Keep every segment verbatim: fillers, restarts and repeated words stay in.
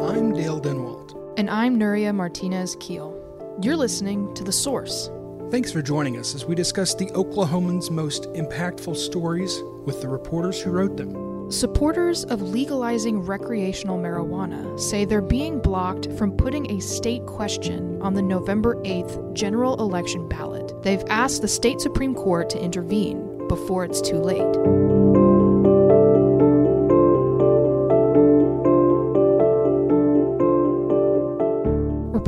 I'm Dale Denwalt. And I'm Nuria Martinez-Keel. You're listening to The Source. Thanks for joining us as we discuss the Oklahoman's most impactful stories with the reporters who wrote them. Supporters of legalizing recreational marijuana say they're being blocked from putting a state question on the November eighth general election ballot. They've asked the state Supreme Court to intervene before it's too late.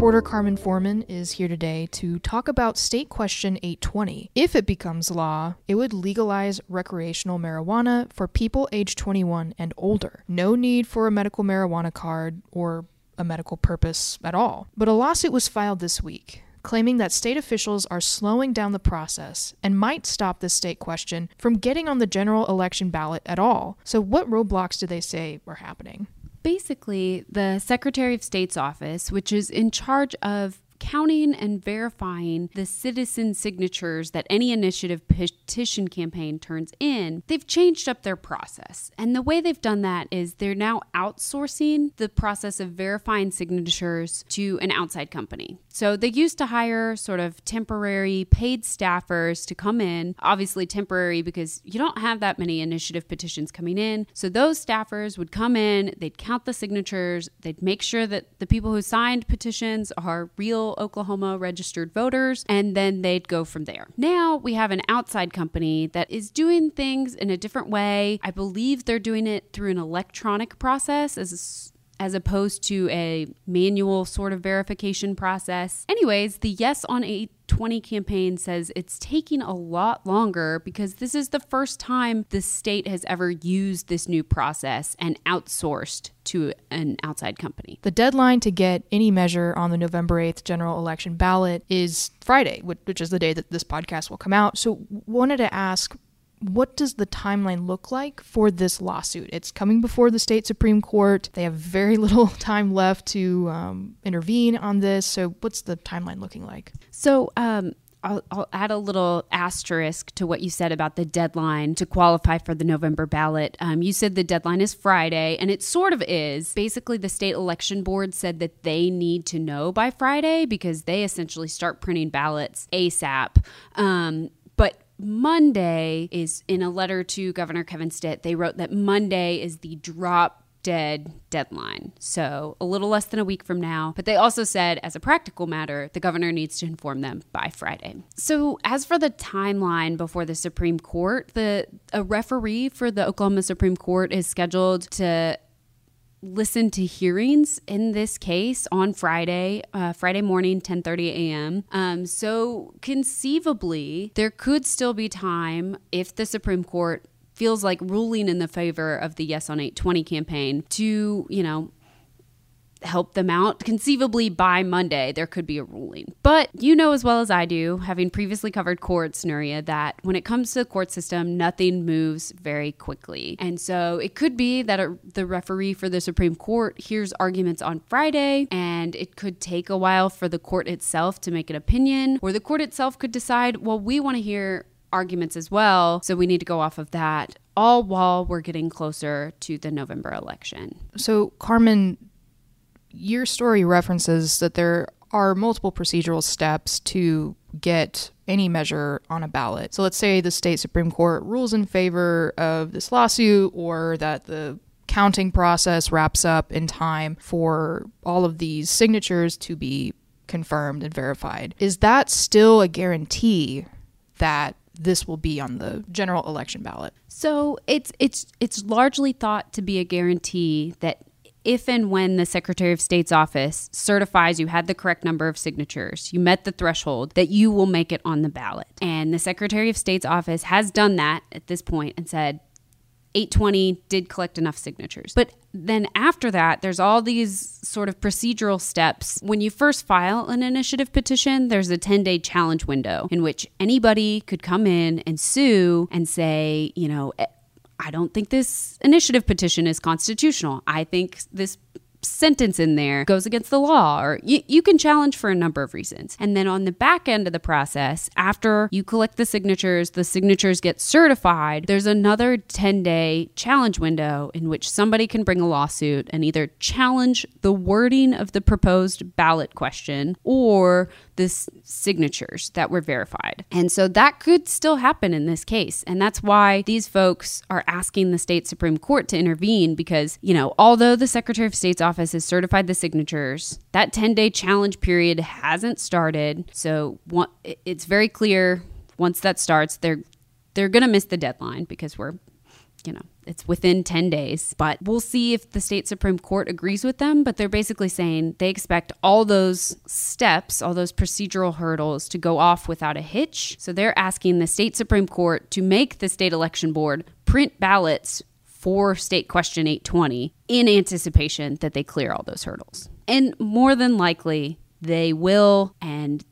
Reporter Carmen Forman is here today to talk about State Question eight twenty. If it becomes law, it would legalize recreational marijuana for people age twenty-one and older. No need for a medical marijuana card or a medical purpose at all. But a lawsuit was filed this week, claiming that state officials are slowing down the process and might stop this state question from getting on the general election ballot at all. So what roadblocks do they say are happening? Basically, the Secretary of State's office, which is in charge of counting and verifying the citizen signatures that any initiative petition campaign turns in, they've changed up their process. And the way they've done that is they're now outsourcing the process of verifying signatures to an outside company. So they used to hire sort of temporary paid staffers to come in, obviously temporary because you don't have that many initiative petitions coming in. So those staffers would come in, they'd count the signatures, they'd make sure that the people who signed petitions are real Oklahoma registered voters, and then they'd go from there. Now we have an outside company that is doing things in a different way. I believe they're doing it through an electronic process as as opposed to a manual sort of verification process. Anyways, the Yes on eight twenty campaign says it's taking a lot longer because this is the first time the state has ever used this new process and outsourced to an outside company. The deadline to get any measure on the November eighth general election ballot is Friday, which is the day that this podcast will come out. So wanted to ask, what does the timeline look like for this lawsuit? It's coming before the state Supreme Court. They have very little time left to um, intervene on this. So what's the timeline looking like? So um, I'll, I'll add a little asterisk to what you said about the deadline to qualify for the November ballot. Um, you said the deadline is Friday, and it sort of is. Basically, the state election board said that they need to know by Friday because they essentially start printing ballots ASAP. Um, but Monday is, in a letter to Governor Kevin Stitt, they wrote that Monday is the drop dead deadline. So a little less than a week from now. But they also said, as a practical matter, the governor needs to inform them by Friday. So as for the timeline before the Supreme Court, the a referee for the Oklahoma Supreme Court is scheduled to listen to hearings in this case on Friday, uh, Friday morning, ten thirty a.m. Um, so conceivably, there could still be time if the Supreme Court feels like ruling in the favor of the Yes on eight twenty campaign to, you know, help them out. Conceivably by Monday, there could be a ruling. But you know as well as I do, having previously covered courts, Nuria, that when it comes to the court system, nothing moves very quickly. And so it could be that a, the referee for the Supreme Court hears arguments on Friday, and it could take a while for the court itself to make an opinion, or the court itself could decide, well, we want to hear arguments as well, so we need to go off of that, all while we're getting closer to the November election. So, Carmen, your story references that there are multiple procedural steps to get any measure on a ballot. So let's say the state Supreme Court rules in favor of this lawsuit, or that the counting process wraps up in time for all of these signatures to be confirmed and verified. Is that still a guarantee that this will be on the general election ballot? So it's it's it's largely thought to be a guarantee that if and when the Secretary of State's office certifies you had the correct number of signatures, you met the threshold, that you will make it on the ballot. And the Secretary of State's office has done that at this point and said, eight twenty did collect enough signatures. But then after that, there's all these sort of procedural steps. When you first file an initiative petition, there's a ten-day challenge window in which anybody could come in and sue and say, you know, I don't think this initiative petition is constitutional. I think this sentence in there goes against the law, or you, you can challenge for a number of reasons. And then on the back end of the process, after you collect the signatures, the signatures get certified, there's another ten-day challenge window in which somebody can bring a lawsuit and either challenge the wording of the proposed ballot question or the signatures that were verified. And so that could still happen in this case. And that's why these folks are asking the state Supreme Court to intervene, because, you know, although the Secretary of State's office has certified the signatures, that ten-day challenge period hasn't started. So one, it's very clear once that starts, they're they're going to miss the deadline, because we're, you know, it's within ten days. But we'll see if the state Supreme Court agrees with them. But they're basically saying they expect all those steps, all those procedural hurdles to go off without a hitch. So they're asking the state Supreme Court to make the state election board print ballots for State Question eight twenty in anticipation that they clear all those hurdles. And more than likely, they will, and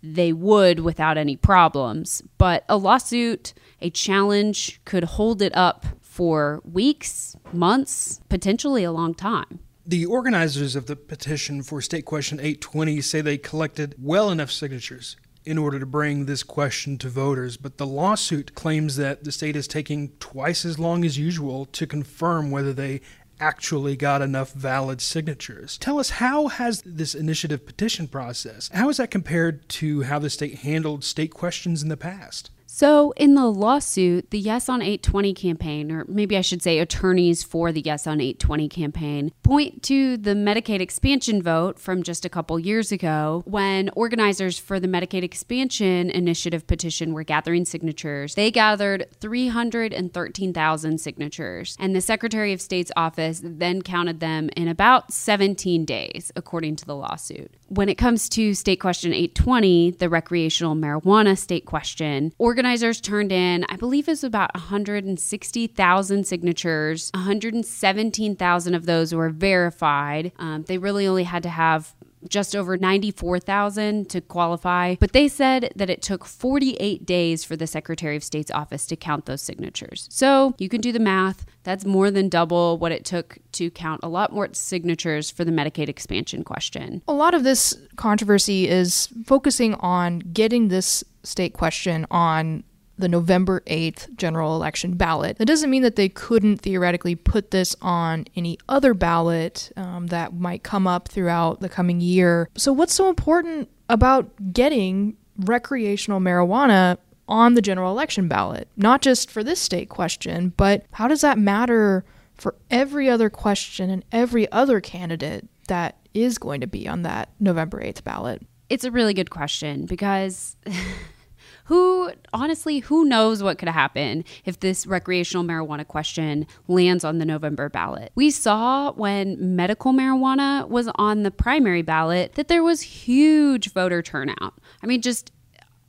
they would without any problems. But a lawsuit, a challenge, could hold it up for weeks, months, potentially a long time. The organizers of the petition for State Question eight twenty say they collected well enough signatures in order to bring this question to voters, but the lawsuit claims that the state is taking twice as long as usual to confirm whether they actually got enough valid signatures. Tell us, how has this initiative petition process, how is that compared to how the state handled state questions in the past? So in the lawsuit, the Yes on eight twenty campaign, or maybe I should say attorneys for the Yes on eight twenty campaign, point to the Medicaid expansion vote from just a couple years ago when organizers for the Medicaid expansion initiative petition were gathering signatures. They gathered three hundred thirteen thousand signatures, and the Secretary of State's office then counted them in about seventeen days, according to the lawsuit. When it comes to State Question eight twenty, the recreational marijuana state question, organizers Organizers turned in, I believe it was about one hundred sixty thousand signatures. one hundred seventeen thousand of those were verified. Um, they really only had to have just over ninety-four thousand to qualify. But they said that it took forty-eight days for the Secretary of State's office to count those signatures. So you can do the math. That's more than double what it took to count a lot more signatures for the Medicaid expansion question. A lot of this controversy is focusing on getting this state question on the November eighth general election ballot. That doesn't mean that they couldn't theoretically put this on any other ballot um, that might come up throughout the coming year. So what's so important about getting recreational marijuana on the general election ballot? Not just for this state question, but how does that matter for every other question and every other candidate that is going to be on that November eighth ballot? It's a really good question, because who, honestly, who knows what could happen if this recreational marijuana question lands on the November ballot? We saw when medical marijuana was on the primary ballot that there was huge voter turnout. I mean, just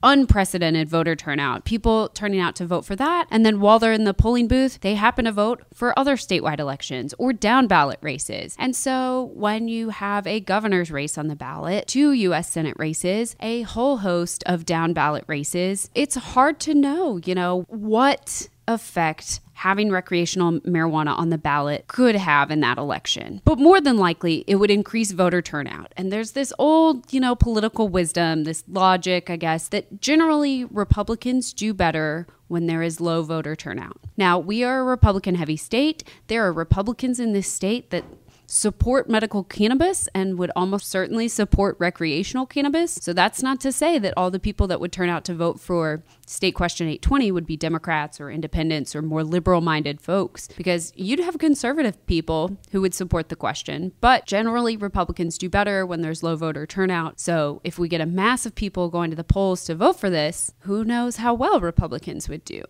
unprecedented voter turnout. People turning out to vote for that. And then while they're in the polling booth, they happen to vote for other statewide elections or down ballot races. And so when you have a governor's race on the ballot, two U S Senate races, a whole host of down ballot races, it's hard to know, you know, what effect having recreational marijuana on the ballot could have in that election. But more than likely, it would increase voter turnout. And there's this old, you know, political wisdom, this logic, I guess, that generally Republicans do better when there is low voter turnout. Now, we are a Republican-heavy state. There are Republicans in this state that support medical cannabis and would almost certainly support recreational cannabis. So that's not to say that all the people that would turn out to vote for State Question eight twenty would be Democrats or independents or more liberal-minded folks, because you'd have conservative people who would support the question. But generally, Republicans do better when there's low voter turnout. So if we get a mass of people going to the polls to vote for this, who knows how well Republicans would do.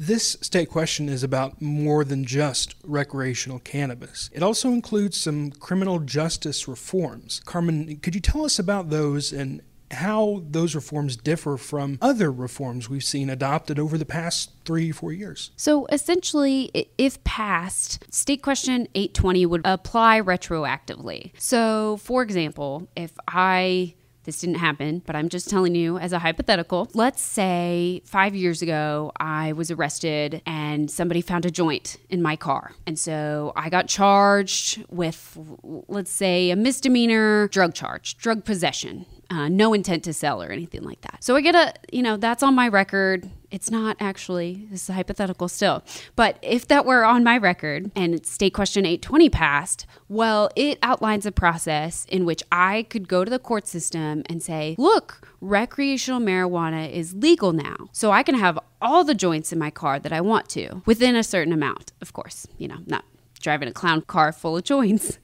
This state question is about more than just recreational cannabis. It also includes some criminal justice reforms. Carmen, could you tell us about those and how those reforms differ from other reforms we've seen adopted over the past three, four years. So essentially, if passed, State Question eight twenty would apply retroactively. So, for example, if I... This didn't happen, but I'm just telling you as a hypothetical. Let's say five years ago, I was arrested and somebody found a joint in my car. And so I got charged with, let's say, a misdemeanor drug charge, drug possession, uh, no intent to sell or anything like that. So I get a, you know, that's on my record. It's not actually, this is a hypothetical still, but if that were on my record and State Question eight twenty passed, well, it outlines a process in which I could go to the court system and say, look, recreational marijuana is legal now, so I can have all the joints in my car that I want to within a certain amount. Of course, you know, not driving a clown car full of joints.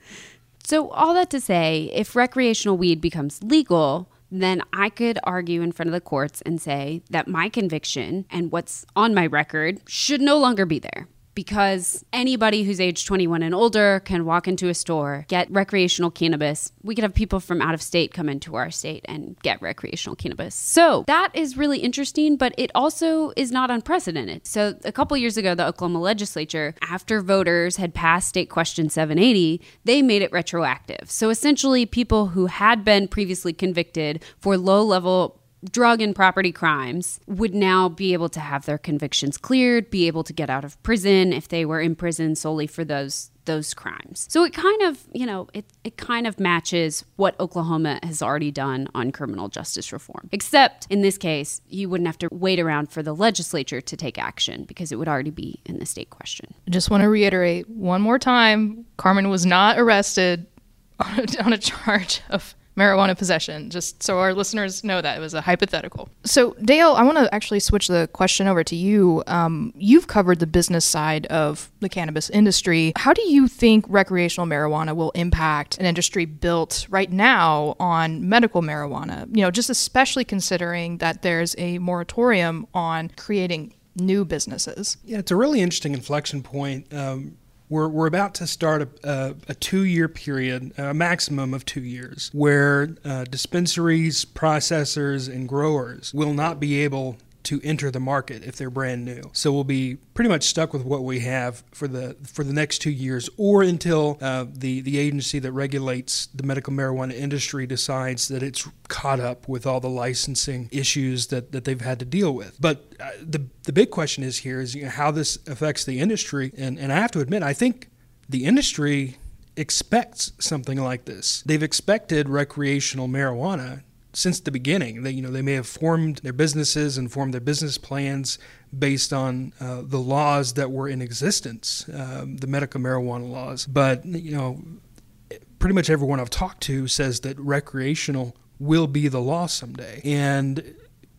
So all that to say, if recreational weed becomes legal, then I could argue in front of the courts and say that my conviction and what's on my record should no longer be there, because anybody who's age twenty-one and older can walk into a store, get recreational cannabis. We could have people from out of state come into our state and get recreational cannabis. So that is really interesting, but it also is not unprecedented. So a couple years ago, the Oklahoma legislature, after voters had passed State Question seven eighty, they made it retroactive. So essentially, people who had been previously convicted for low-level drug and property crimes would now be able to have their convictions cleared, be able to get out of prison if they were in prison solely for those those crimes. So it kind of, you know, it, it kind of matches what Oklahoma has already done on criminal justice reform. Except in this case, you wouldn't have to wait around for the legislature to take action because it would already be in the state question. I just want to reiterate one more time, Carmen was not arrested on a, on a charge of marijuana possession, just so our listeners know that it was a hypothetical. So Dale, I want to actually switch the question over to you. Um, you've covered the business side of the cannabis industry. How do you think recreational marijuana will impact an industry built right now on medical marijuana? You know, just especially considering that there's a moratorium on creating new businesses. Yeah, it's a really interesting inflection point. Um, We're, we're about to start a, a, a two-year period, a maximum of two years, where uh, dispensaries, processors, and growers will not be able to enter the market if they're brand new. So we'll be pretty much stuck with what we have for the for the next two years, or until uh, the, the agency that regulates the medical marijuana industry decides that it's caught up with all the licensing issues that, that they've had to deal with. But uh, the, the big question is here is, you know, how this affects the industry. And, and I have to admit, I think the industry expects something like this. They've expected recreational marijuana since the beginning. They, you know, they may have formed their businesses and formed their business plans based on uh, the laws that were in existence, um, the medical marijuana laws. But, you know, pretty much everyone I've talked to says that recreational will be the law someday. And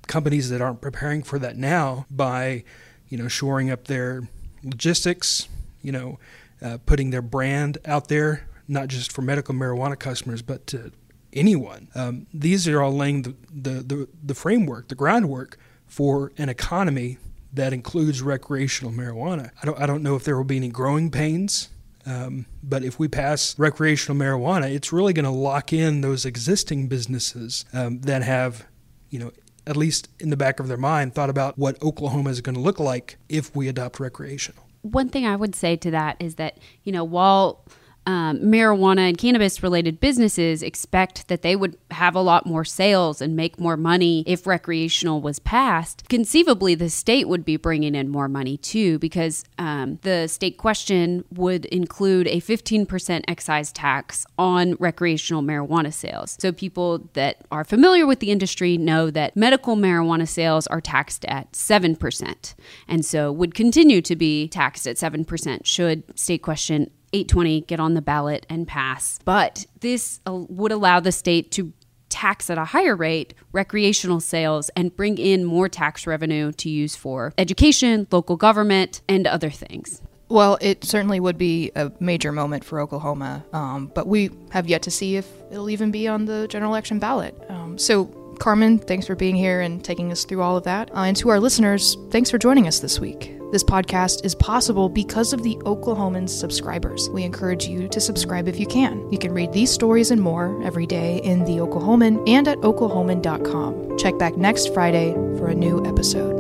companies that aren't preparing for that now by, you know, shoring up their logistics, you know, uh, putting their brand out there, not just for medical marijuana customers, but to anyone. Um, these are all laying the, the, the, the framework, the groundwork for an economy that includes recreational marijuana. I don't, I don't know if there will be any growing pains, um, but if we pass recreational marijuana, it's really going to lock in those existing businesses um, that have, you know, at least in the back of their mind, thought about what Oklahoma is going to look like if we adopt recreational. One thing I would say to that is that, you know, while Um, marijuana and cannabis-related businesses expect that they would have a lot more sales and make more money if recreational was passed, conceivably the state would be bringing in more money too, because um, the state question would include a fifteen percent excise tax on recreational marijuana sales. So people that are familiar with the industry know that medical marijuana sales are taxed at seven percent, and so would continue to be taxed at seven percent should State Question eight twenty get on the ballot and pass. But this would allow the state to tax at a higher rate recreational sales and bring in more tax revenue to use for education, local government, and other things. Well, it certainly would be a major moment for Oklahoma, um, but we have yet to see if it'll even be on the general election ballot. Um, so, Carmen, thanks for being here and taking us through all of that. Uh, and to our listeners, thanks for joining us this week. This podcast is possible because of the Oklahoman subscribers. We encourage you to subscribe if you can. You can read these stories and more every day in The Oklahoman and at oklahoman dot com. Check back next Friday for a new episode.